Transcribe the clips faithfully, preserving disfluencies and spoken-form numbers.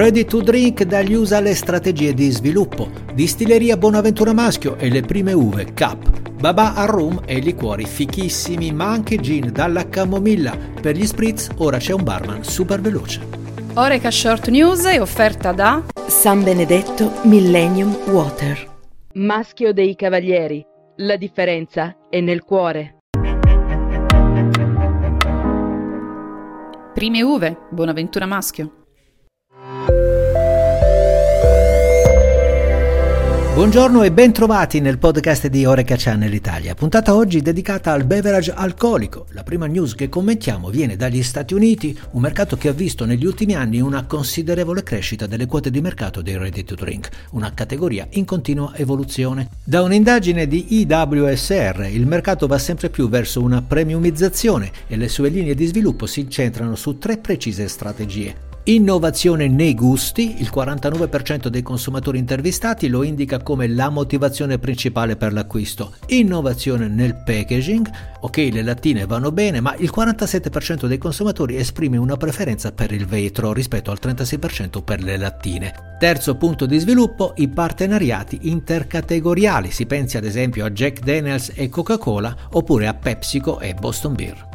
Ready to Drink dagli U S A alle strategie di sviluppo, Distilleria Bonaventura Maschio e le prime uve Cup, Babà al rum e liquori fichissimi, ma anche gin dalla camomilla. Per gli spritz ora c'è un barman super veloce. Horeca Short News è offerta da San Benedetto Millennium Water. Maschio dei cavalieri, la differenza è nel cuore. Prime uve, Bonaventura Maschio. Buongiorno e bentrovati nel podcast di Horeca Channel Italia, puntata oggi dedicata al beverage alcolico. La prima news che commentiamo viene dagli Stati Uniti, un mercato che ha visto negli ultimi anni una considerevole crescita delle quote di mercato dei ready to drink, una categoria in continua evoluzione. Da un'indagine di I W S R, il mercato va sempre più verso una premiumizzazione e le sue linee di sviluppo si incentrano su tre precise strategie. Innovazione nei gusti, il quarantanove per cento dei consumatori intervistati lo indica come la motivazione principale per l'acquisto. Innovazione nel packaging, ok, le lattine vanno bene, ma il quarantasette per cento dei consumatori esprime una preferenza per il vetro rispetto al trentasei per cento per le lattine. Terzo punto di sviluppo, i partenariati intercategoriali, si pensi ad esempio a Jack Daniels e Coca-Cola oppure a PepsiCo e Boston Beer.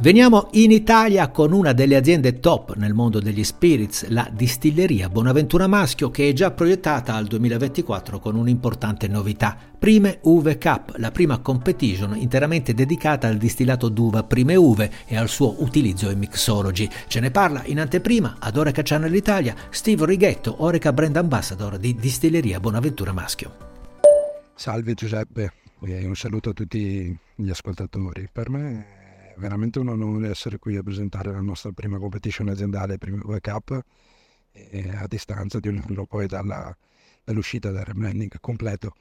Veniamo in Italia con una delle aziende top nel mondo degli spirits, la Distilleria Bonaventura Maschio, che è già proiettata al duemilaventiquattro con un'importante novità. Prime Uve Cup, la prima competition interamente dedicata al distillato d'uva prime uve e al suo utilizzo in mixology. Ce ne parla in anteprima ad Horeca Channel Italia Steve Righetto, Horeca Brand Ambassador di Distilleria Bonaventura Maschio. Salve Giuseppe e un saluto a tutti gli ascoltatori. Per me è veramente un onore essere qui a presentare la nostra prima competition aziendale, prima Uve Cup, e a distanza di un anno poi dalla, dall'uscita del rebranding completo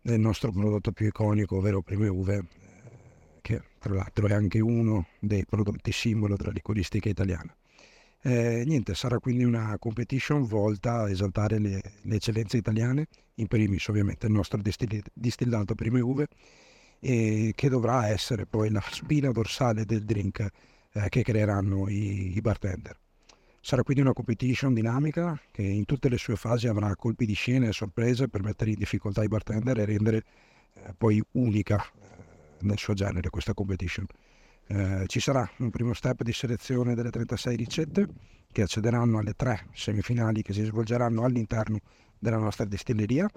del nostro prodotto più iconico, ovvero Prime Uve, che tra l'altro è anche uno dei prodotti simbolo della liquoristica italiana. Eh, niente, sarà quindi una competition volta a esaltare le, le eccellenze italiane, in primis ovviamente il nostro distil- distillato Prime Uve, e che dovrà essere poi la spina dorsale del drink eh, che creeranno i, i bartender. Sarà quindi una competition dinamica che in tutte le sue fasi avrà colpi di scena e sorprese per mettere in difficoltà i bartender e rendere eh, poi unica eh, nel suo genere questa competition. Eh, ci sarà un primo step di selezione delle trentasei ricette che accederanno alle tre semifinali che si svolgeranno all'interno della nostra distilleria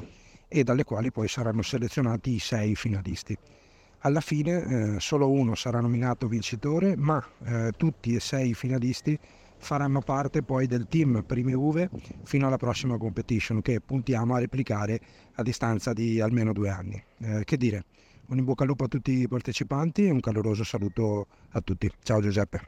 e dalle quali poi saranno selezionati i sei finalisti. Alla fine eh, solo uno sarà nominato vincitore, ma eh, tutti e sei i finalisti faranno parte poi del team Prime Uve fino alla prossima competition, che puntiamo a replicare a distanza di almeno due anni. Eh, che dire, un in bocca al lupo a tutti i partecipanti e un caloroso saluto a tutti. Ciao Giuseppe.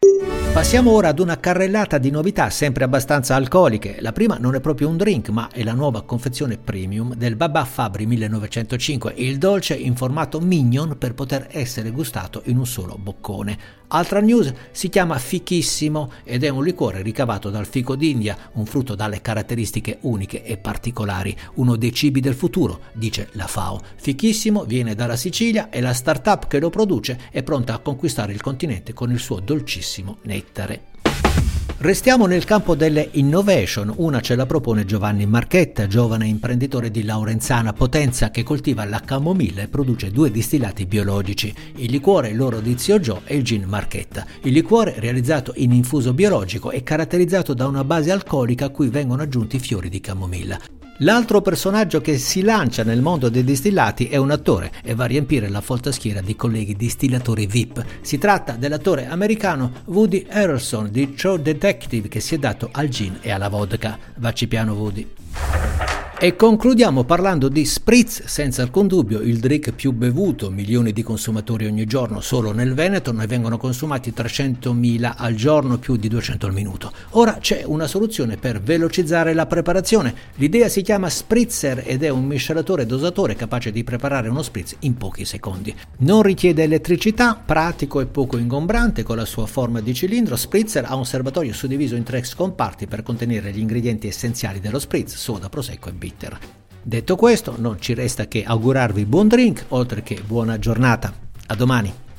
Passiamo ora ad una carrellata di novità sempre abbastanza alcoliche. La prima non è proprio un drink, ma è la nuova confezione premium del Babà Fabbri millenovecentocinque, il dolce in formato mignon per poter essere gustato in un solo boccone. Altra news, si chiama Fichissimo ed è un liquore ricavato dal fico d'India, un frutto dalle caratteristiche uniche e particolari, uno dei cibi del futuro, dice la F A O. Fichissimo viene dalla Sicilia e la startup che lo produce è pronta a conquistare il continente con il suo dolcissimo nettare. Restiamo nel campo delle innovation, una ce la propone Giovanni Marchetta, giovane imprenditore di Laurenzana, Potenza, che coltiva la camomilla e produce due distillati biologici, il liquore Loro di Zio Gio e il gin Marchetta. Il liquore, realizzato in infuso biologico, è caratterizzato da una base alcolica a cui vengono aggiunti fiori di camomilla. L'altro personaggio che si lancia nel mondo dei distillati è un attore e va a riempire la folta schiera di colleghi distillatori V I P. Si tratta dell'attore americano Woody Harrelson di True Detective, che si è dato al gin e alla vodka. Vacci piano Woody. E concludiamo parlando di Spritz, senza alcun dubbio il drink più bevuto, milioni di consumatori ogni giorno, solo nel Veneto ne vengono consumati trecentomila al giorno, più di duecento al minuto. Ora c'è una soluzione per velocizzare la preparazione, l'idea si chiama Spritzer ed è un miscelatore dosatore capace di preparare uno spritz in pochi secondi. Non richiede elettricità, pratico e poco ingombrante, con la sua forma di cilindro, Spritzer ha un serbatoio suddiviso in tre scomparti per contenere gli ingredienti essenziali dello spritz, soda, prosecco e bitter. Detto questo, non ci resta che augurarvi buon drink, oltre che buona giornata. A domani!